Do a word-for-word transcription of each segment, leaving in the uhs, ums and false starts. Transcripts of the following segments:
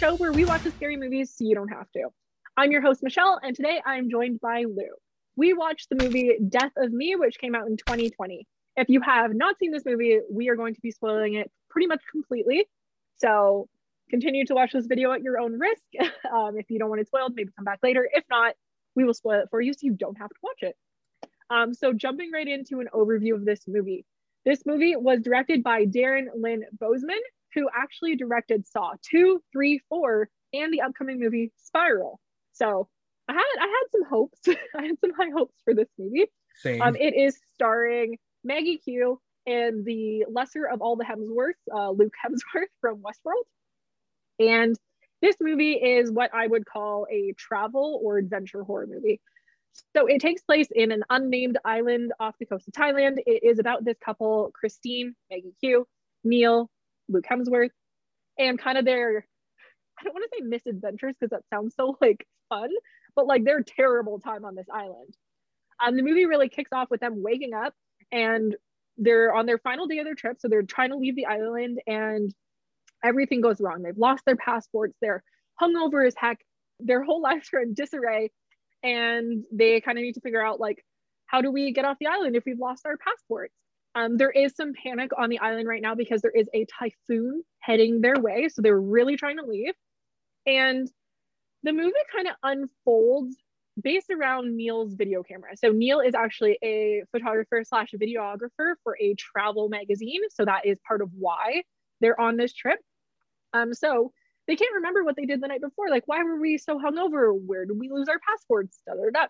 show where we watch the scary movies so you don't have to. I'm your host, Michelle, and today I'm joined by Lew. We watched the movie Death of Me, which came out in twenty twenty. If you have not seen this movie, we are going to be spoiling it pretty much completely. So continue to watch this video at your own risk. Um, if you don't want it spoiled, maybe come back later. If not, we will spoil it for you so you don't have to watch it. Um, so jumping right into an overview of this movie. This movie was directed by Darren Lynn Bozeman, who actually directed Saw two, three, four, and the upcoming movie Spiral. So I had I had some hopes. I had some high hopes for this movie. Same. Um, it is starring Maggie Q and the lesser of all the Hemsworths, uh, Luke Hemsworth from Westworld. And this movie is what I would call a travel or adventure horror movie. So it takes place in an unnamed island off the coast of Thailand. It is about this couple, Christine, Maggie Q, Neil, Luke Hemsworth, and kind of their, I don't want to say misadventures because that sounds so like fun, but like their terrible time on this island. Um, the movie really kicks off with them waking up and they're on their final day of their trip. So they're trying to leave the island and everything goes wrong. They've lost their passports. They're hungover as heck. Their whole lives are in disarray. And they kind of need to figure out, like, how do we get off the island if we've lost our passports? Um, there is some panic on the island right now because there is a typhoon heading their way. So they're really trying to leave. And the movie kind of unfolds based around Neil's video camera. So Neil is actually a photographer slash videographer for a travel magazine. So that is part of why they're on this trip. Um, so they can't remember what they did the night before. Like, why were we so hungover? Where did we lose our passports? Da, da, da.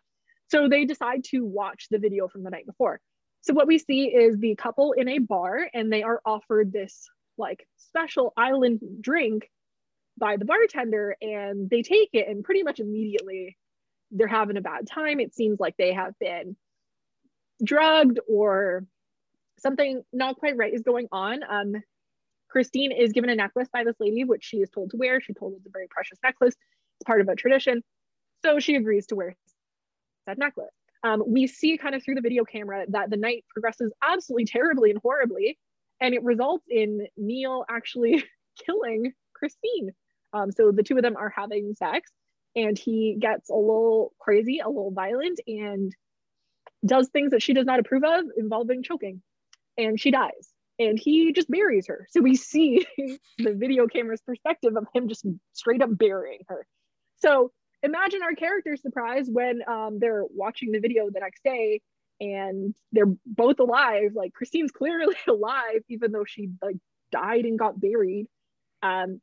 So they decide to watch the video from the night before. So what we see is the couple in a bar and they are offered this like special island drink by the bartender and they take it and pretty much immediately they're having a bad time. It seems like they have been drugged or something not quite right is going on. Um, Christine is given a necklace by this lady, which she is told to wear. She told it's a very precious necklace. It's part of a tradition. So she agrees to wear that necklace. Um, we see kind of through the video camera that the night progresses absolutely terribly and horribly. And it results in Neil actually killing Christine. Um, so the two of them are having sex and he gets a little crazy, a little violent, and does things that she does not approve of involving choking. And she dies. And he just buries her. So we see the video camera's perspective of him just straight up burying her. So imagine our character's surprise when um, they're watching the video the next day and they're both alive. Like Christine's clearly alive, even though she like died and got buried. Um,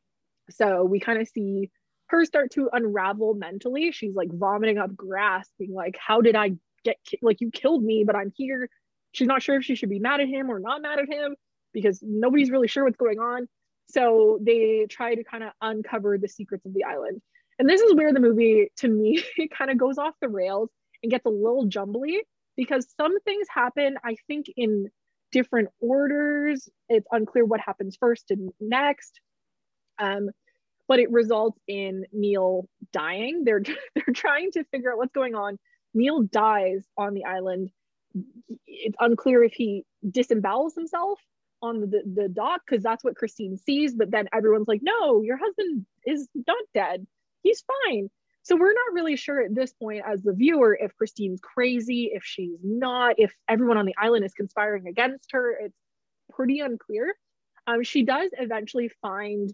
so we kind of see her start to unravel mentally. She's like vomiting up grass, being like, how did I get, ki- like you killed me, but I'm here. She's not sure if she should be mad at him or not mad at him, because nobody's really sure what's going on. So they try to kind of uncover the secrets of the island. And this is where the movie, to me, it kind of goes off the rails and gets a little jumbly because some things happen, I think, in different orders. It's unclear what happens first and next. Um, but it results in Neil dying. They're, they're trying to figure out what's going on. Neil dies on the island. It's unclear if he disembowels himself on the, the dock because that's what Christine sees, but then everyone's like, no, your husband is not dead, he's fine. So we're not really sure at this point as the viewer if Christine's crazy, if she's not, if everyone on the island is conspiring against her. It's pretty unclear. Um, she does eventually find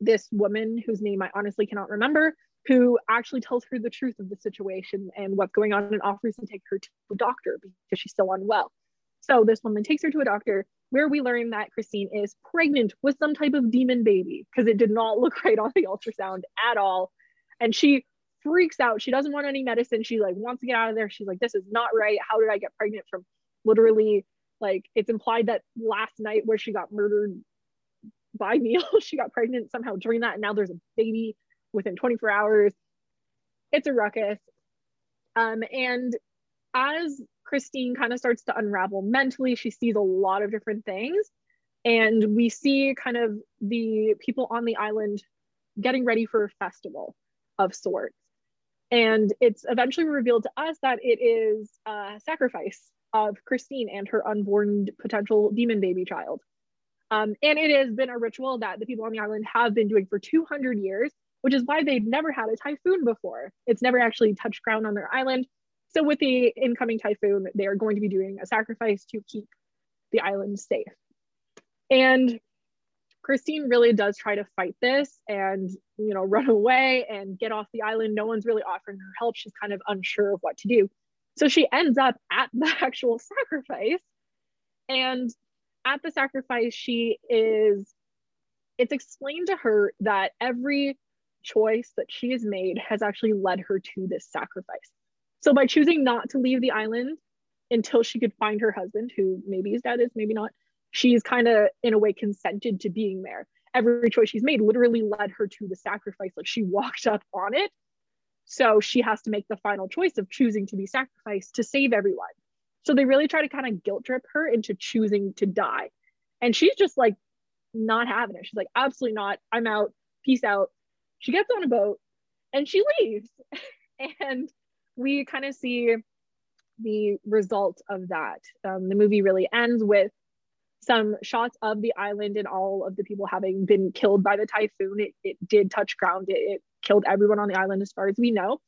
this woman whose name I honestly cannot remember, who actually tells her the truth of the situation and what's going on and offers to take her to a doctor because she's so unwell. So this woman takes her to a doctor where we learn that Christine is pregnant with some type of demon baby because it did not look right on the ultrasound at all. And she freaks out. She doesn't want any medicine. She like wants to get out of there. She's like, this is not right. How did I get pregnant from literally, like, it's implied that last night where she got murdered by Neil, she got pregnant somehow during that. And now there's a baby within twenty-four hours. It's a ruckus. Um, and as Christine kind of starts to unravel mentally, she sees a lot of different things. And we see kind of the people on the island getting ready for a festival of sorts. And it's eventually revealed to us that it is a sacrifice of Christine and her unborn potential demon baby child. Um, and it has been a ritual that the people on the island have been doing for two hundred years, which is why they've never had a typhoon before. It's never actually touched ground on their island. So with the incoming typhoon, they are going to be doing a sacrifice to keep the island safe. And Christine really does try to fight this and, you know, run away and get off the island. No one's really offering her help. She's kind of unsure of what to do. So she ends up at the actual sacrifice. And at the sacrifice, she is, it's explained to her that every choice that she has made has actually led her to this sacrifice. So by choosing not to leave the island until she could find her husband, who maybe is dead, is maybe not, she's kind of in a way consented to being there. Every choice she's made literally led her to the sacrifice. Like she walked up on it. So she has to make the final choice of choosing to be sacrificed to save everyone. So they really try to kind of guilt trip her into choosing to die. And she's just like, not having it. She's like, absolutely not. I'm out. Peace out. She gets on a boat and she leaves. And we kind of see the result of that. Um, the movie really ends with some shots of the island and all of the people having been killed by the typhoon. It, it did touch ground. It, it killed everyone on the island as far as we know.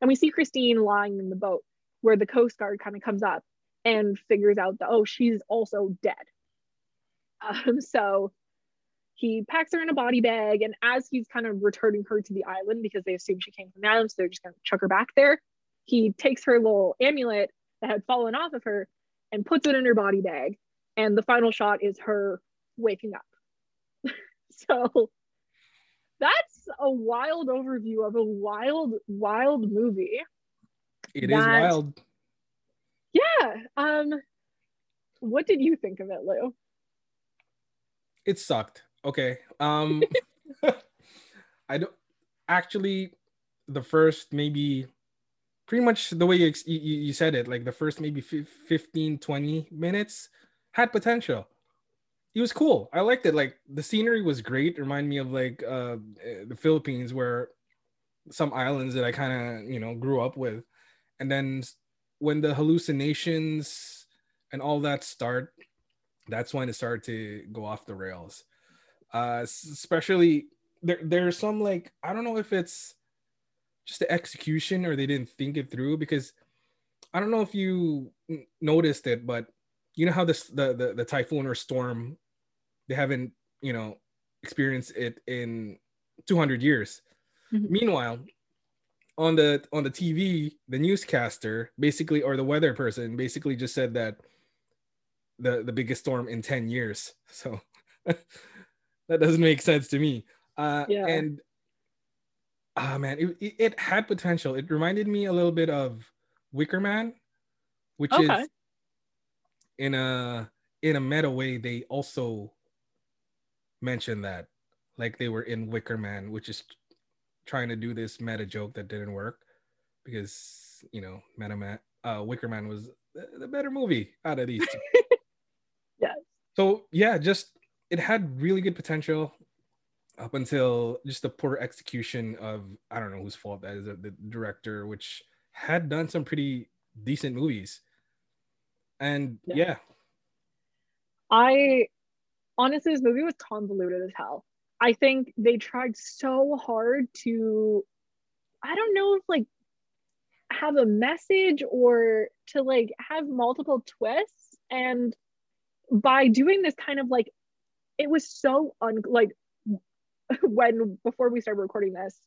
And we see Christine lying in the boat where the Coast Guard kind of comes up and figures out that, oh, she's also dead. Um, so he packs her in a body bag. And as he's kind of returning her to the island, because they assume she came from the island, so they're just going to chuck her back there, he takes her little amulet that had fallen off of her and puts it in her body bag. And the final shot is her waking up. So that's a wild overview of a wild, wild movie. It that, is wild. Yeah. Um, what did you think of it, Lou? It sucked. Okay. Um, I don't actually, the first maybe pretty much the way you, you, you said it, like the first maybe fifteen, twenty minutes. Had potential. It was cool. I liked it. Like the scenery was great. Remind me of like uh, the Philippines, where some islands that I kind of, you know, grew up with. And then when the hallucinations and all that start, that's when it started to go off the rails. Uh, especially there, there's some like, I don't know if it's just the execution or they didn't think it through, because I don't know if you n- noticed it, but you know how this the, the the typhoon or storm, they haven't, you know, experienced it in two hundred years. Mm-hmm. Meanwhile, on the on the T V, the newscaster basically, or the weather person basically just said that the the biggest storm in ten years. So that doesn't make sense to me. Uh, yeah. And ah, oh man, it, it had potential. It reminded me a little bit of Wicker Man, which okay. is. In a in a meta way, they also mentioned that, like they were in Wicker Man, which is trying to do this meta joke that didn't work, because you know, meta man, uh, Wicker Man was the better movie out of these two. Yes. So yeah, just it had really good potential up until just the poor execution of, I don't know whose fault that is, the director, which had done some pretty decent movies. And yeah. yeah. I honestly, this movie was convoluted as hell. I think they tried so hard to, I don't know if like have a message or to like have multiple twists. And by doing this kind of like, it was so un- like when, before we started recording this,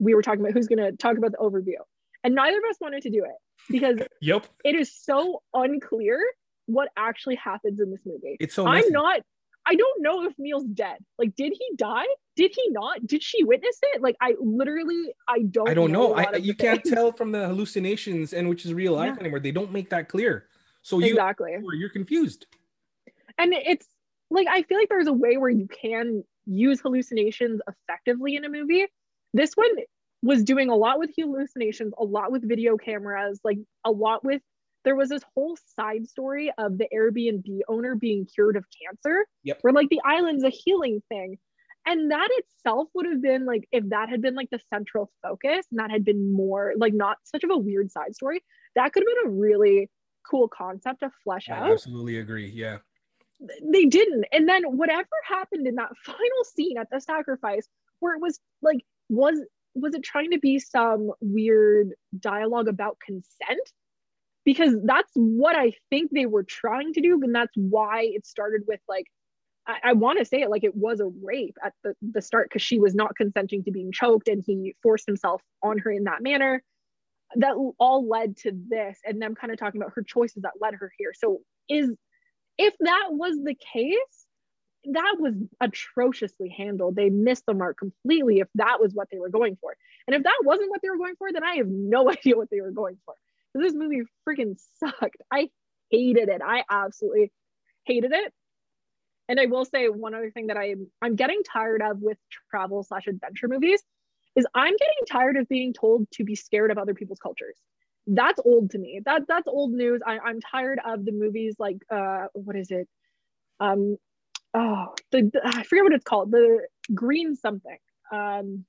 we were talking about who's going to talk about the overview. And neither of us wanted to do it because yep. it is so unclear what actually happens in this movie. It's so messy. I'm not, I don't know if Neil's dead. Like, did he die? Did he not? Did she witness it? Like, I literally, I don't know. I don't know. know. I, you can't things. tell from the hallucinations and which is real life yeah. anymore. They don't make that clear. So you, exactly. you're confused. And it's like, I feel like there's a way where you can use hallucinations effectively in a movie. This one was doing a lot with hallucinations, a lot with video cameras, like a lot with, there was this whole side story of the Airbnb owner being cured of cancer, yep. where like the island's a healing thing. And that itself would have been like, if that had been like the central focus and that had been more like not such of a weird side story, that could have been a really cool concept to flesh I out. I absolutely agree, yeah. they didn't. And then whatever happened in that final scene at the sacrifice, where it was like, was was it trying to be some weird dialogue about consent? Because that's what I think they were trying to do. And that's why it started with like, I, I want to say it like it was a rape at the, the start, because she was not consenting to being choked and he forced himself on her in that manner. That all led to this, and them kind of talking about her choices that led her here. So is, if that was the case, that was atrociously handled. They missed the mark completely if that was what they were going for. And if that wasn't what they were going for, then I have no idea what they were going for. This movie freaking sucked. I hated it. I absolutely hated it. And I will say one other thing that I'm, I'm getting tired of with travel slash adventure movies is I'm getting tired of being told to be scared of other people's cultures. That's old to me. That that's old news. I, I'm tired of the movies like, uh, what is it? Um, oh, the, I forget what it's called. The Green something, um,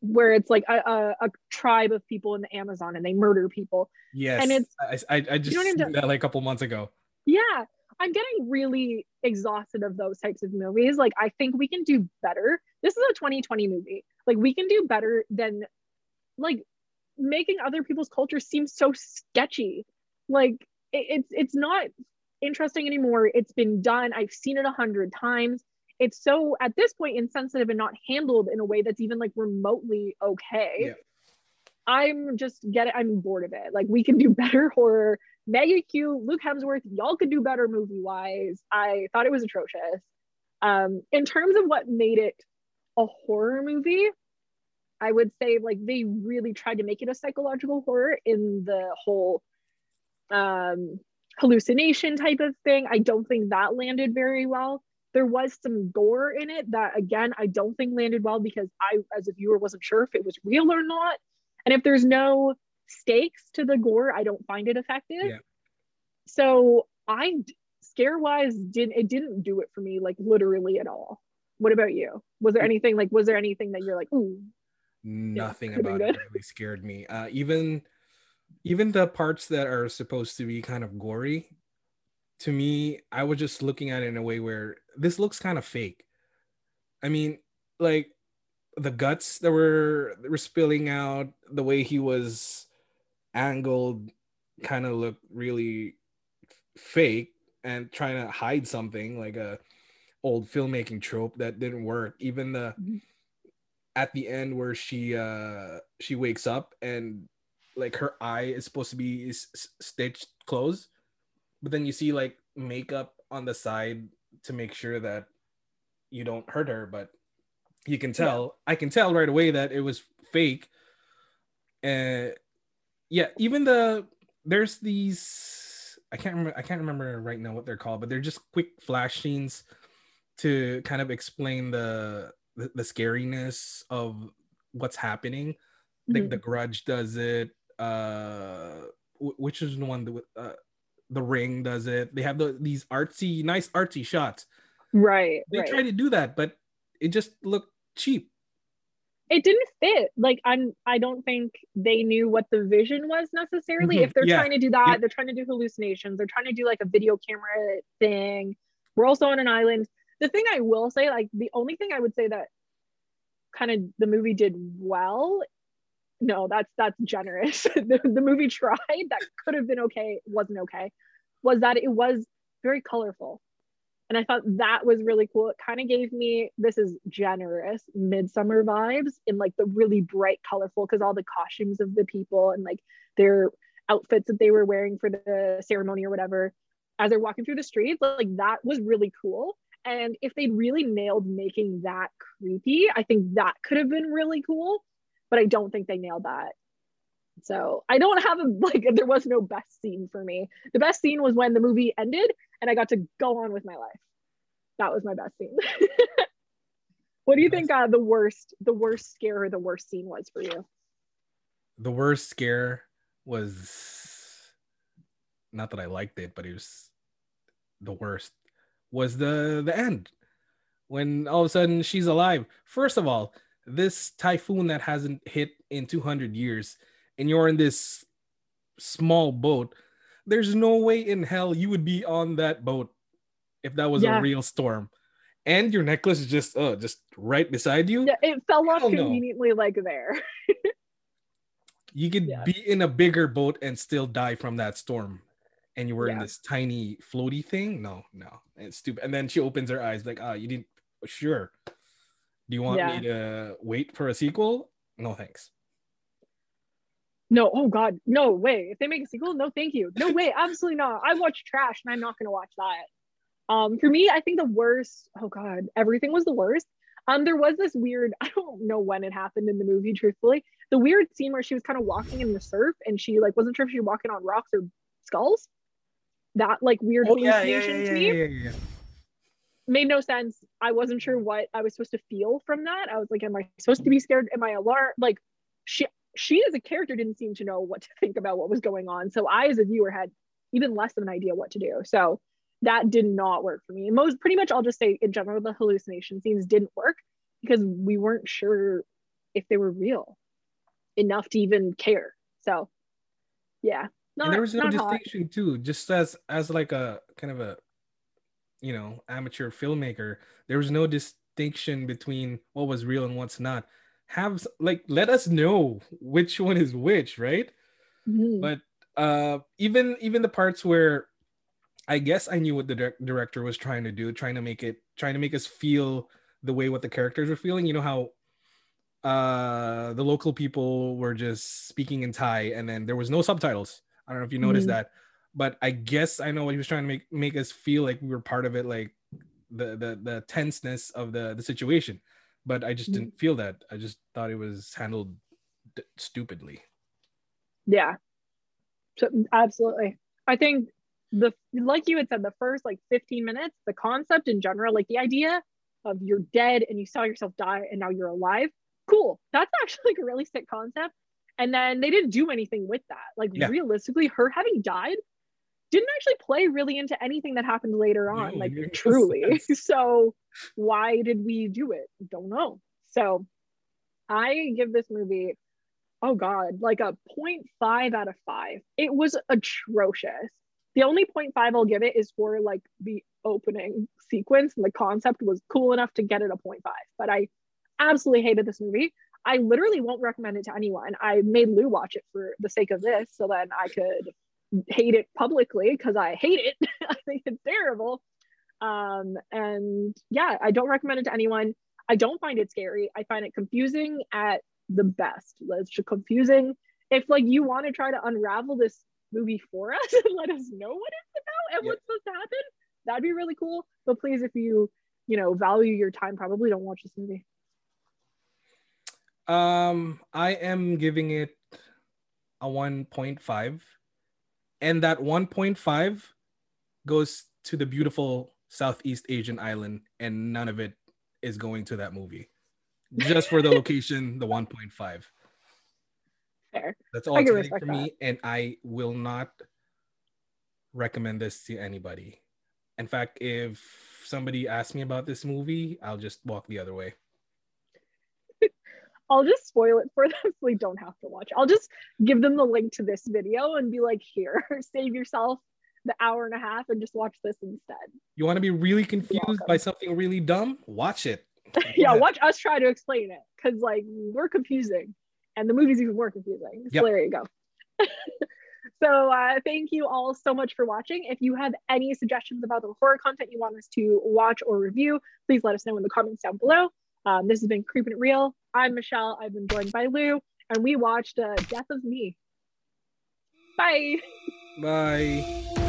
where it's like a, a, a tribe of people in the Amazon and they murder people. Yes, and it's I, I, I just you know what I'm seen that like a couple months ago. Yeah, I'm getting really exhausted of those types of movies. Like, I think we can do better. This is a twenty twenty movie. Like, we can do better than like making other people's culture seem so sketchy. Like, it, it's it's not interesting anymore. It's been done. I've seen it a hundred times. It's so at this point insensitive and not handled in a way that's even like remotely okay. Yeah. I'm just getting, I'm bored of it. Like, we can do better horror. Maggie Q, Luke Hemsworth, y'all could do better movie wise. I thought it was atrocious. Um, in terms of what made it a horror movie, I would say like they really tried to make it a psychological horror in the whole um, hallucination type of thing. I don't think that landed very well. There was some gore in it that, again, I don't think landed well because I, as a viewer, wasn't sure if it was real or not. And if there's no stakes to the gore, I don't find it effective. Yeah. So I, scare-wise, didn't, it didn't do it for me, like, literally at all. What about you? Was there anything, like, was there anything that you're like, ooh? Nothing yeah, about it really scared me. Uh, even, even the parts that are supposed to be kind of gory, to me, I was just looking at it in a way where this looks kind of fake. I mean, like, the guts that were, that were spilling out, the way he was angled kind of looked really fake and trying to hide something, like a old filmmaking trope that didn't work. Even the mm-hmm. at the end where she uh she wakes up and like her eye is supposed to be s- stitched closed, but then you see like makeup on the side to make sure that you don't hurt her, but you can tell, yeah. I can tell right away that it was fake. And uh, yeah, even the, there's these, I can't remember, I can't remember right now what they're called, but they're just quick flash scenes to kind of explain the, the, the scariness of what's happening. Mm-hmm. Like The Grudge does it, uh, w- which is the one, that, uh, The Ring does it. They have the, these artsy, nice artsy shots. Right. They right. try to do that, but it just looked cheap. It didn't fit. Like, I'm, I don't think they knew what the vision was necessarily. Mm-hmm. If they're yeah. trying to do that, yeah. they're trying to do hallucinations. They're trying to do like a video camera thing. We're also on an island. The thing I will say, like the only thing I would say that kind of the movie did well, no, that's, that's generous. the, the movie tried, that could have been okay, wasn't okay, was that it was very colorful. And I thought that was really cool. It kind of gave me, this is generous, Midsommar vibes in like the really bright, colorful, because all the costumes of the people and like their outfits that they were wearing for the ceremony or whatever, as they're walking through the streets, like that was really cool. And if they'd really nailed making that creepy, I think that could have been really cool, but I don't think they nailed that. So I don't have a, like, there was no best scene for me. The best scene was when the movie ended and I got to go on with my life. That was my best scene. What do you think uh, the worst, the worst scare or the worst scene was for you? The worst scare was, not that I liked it, but it was the worst, was the, the end. When all of a sudden she's alive. First of all, this typhoon that hasn't hit in two hundred years, and you're in this small boat, there's no way in hell you would be on that boat if that was yeah. a real storm. And your necklace is just uh just right beside you. Yeah, it fell off conveniently know. like there. You could yeah. be in a bigger boat and still die from that storm. And you were yeah. in this tiny floaty thing. No, no, it's stupid. And then she opens her eyes like, ah, you didn't. Sure. Do you want yeah. me to wait for a sequel? No, thanks. No, oh God, no way. If they make a sequel, no, thank you. No way, absolutely not. I watch trash and I'm not going to watch that. Um, for me, I think the worst, oh God, everything was the worst. Um, there was this weird, I don't know when it happened in the movie, truthfully, the weird scene where she was kind of walking in the surf and she like wasn't sure if she was walking on rocks or skulls. That like weird oh, hallucination yeah, yeah, yeah, to me. Yeah, yeah, yeah. Made no sense. I wasn't sure what I was supposed to feel from that. I was like, am I supposed to be scared? Am I alarmed? Like, she... she as a character didn't seem to know what to think about what was going on. So I as a viewer had even less of an idea what to do. So that did not work for me. And most, pretty much I'll just say in general, the hallucination scenes didn't work because we weren't sure if they were real enough to even care. So yeah. Not, and there was no distinction hot. too, just as, as like a kind of a, you know, amateur filmmaker, there was no distinction between what was real and what's not. Have like let us know which one is which, right? Mm-hmm. But uh even even the parts where I guess I knew what the direct- director was trying to do, trying to make it trying to make us feel the way what the characters were feeling. You know how uh the local people were just speaking in Thai and then there was no subtitles. I don't know if you noticed mm-hmm. that, but I guess I know what he was trying to make make us feel like we were part of it, like the the, the tenseness of the the situation. But I just didn't feel that. I just thought it was handled d- stupidly. Yeah, so, absolutely. I think the like you had said, the first like fifteen minutes, the concept in general, like the idea of you're dead and you saw yourself die and now you're alive. Cool. That's actually like a really sick concept. And then they didn't do anything with that. Like yeah. realistically, her having died didn't actually play really into anything that happened later on, no, like truly. So why did we do it? Don't know. So I give this movie, oh God, like a zero point five out of five. It was atrocious. The only zero point five I'll give it is for like the opening sequence, and the concept was cool enough to get it a zero point five. But I absolutely hated this movie. I literally won't recommend it to anyone. I made Lew watch it for the sake of this, so then I could hate it publicly because I hate it. I think it's terrible. Um, and yeah, I don't recommend it to anyone. I don't find it scary. I find it confusing at the best. It's just confusing. If like you want to try to unravel this movie for us and let us know what it's about and yeah. what's supposed to happen, that'd be really cool. But please, if you, you know, value your time, probably don't watch this movie. Um, I am giving it a one point five. And that one point five goes to the beautiful Southeast Asian island, and none of it is going to that movie. Just for the location, the one point five. Fair. That's all it's for me, and I will not recommend this to anybody. In fact, if somebody asks me about this movie, I'll just walk the other way. I'll just spoil it for them so they don't have to watch. I'll just give them the link to this video and be like, here, save yourself the hour and a half and just watch this instead. You want to be really confused by something really dumb? Watch it. Yeah, watch us try to explain it because like we're confusing and the movie's even more confusing. So yep. There you go. So uh, thank you all so much for watching. If you have any suggestions about the horror content you want us to watch or review, please let us know in the comments down below. Um, this has been Creepin' It Real. I'm Michelle. I've been joined by Lew, and we watched uh, Death of Me. Bye. Bye.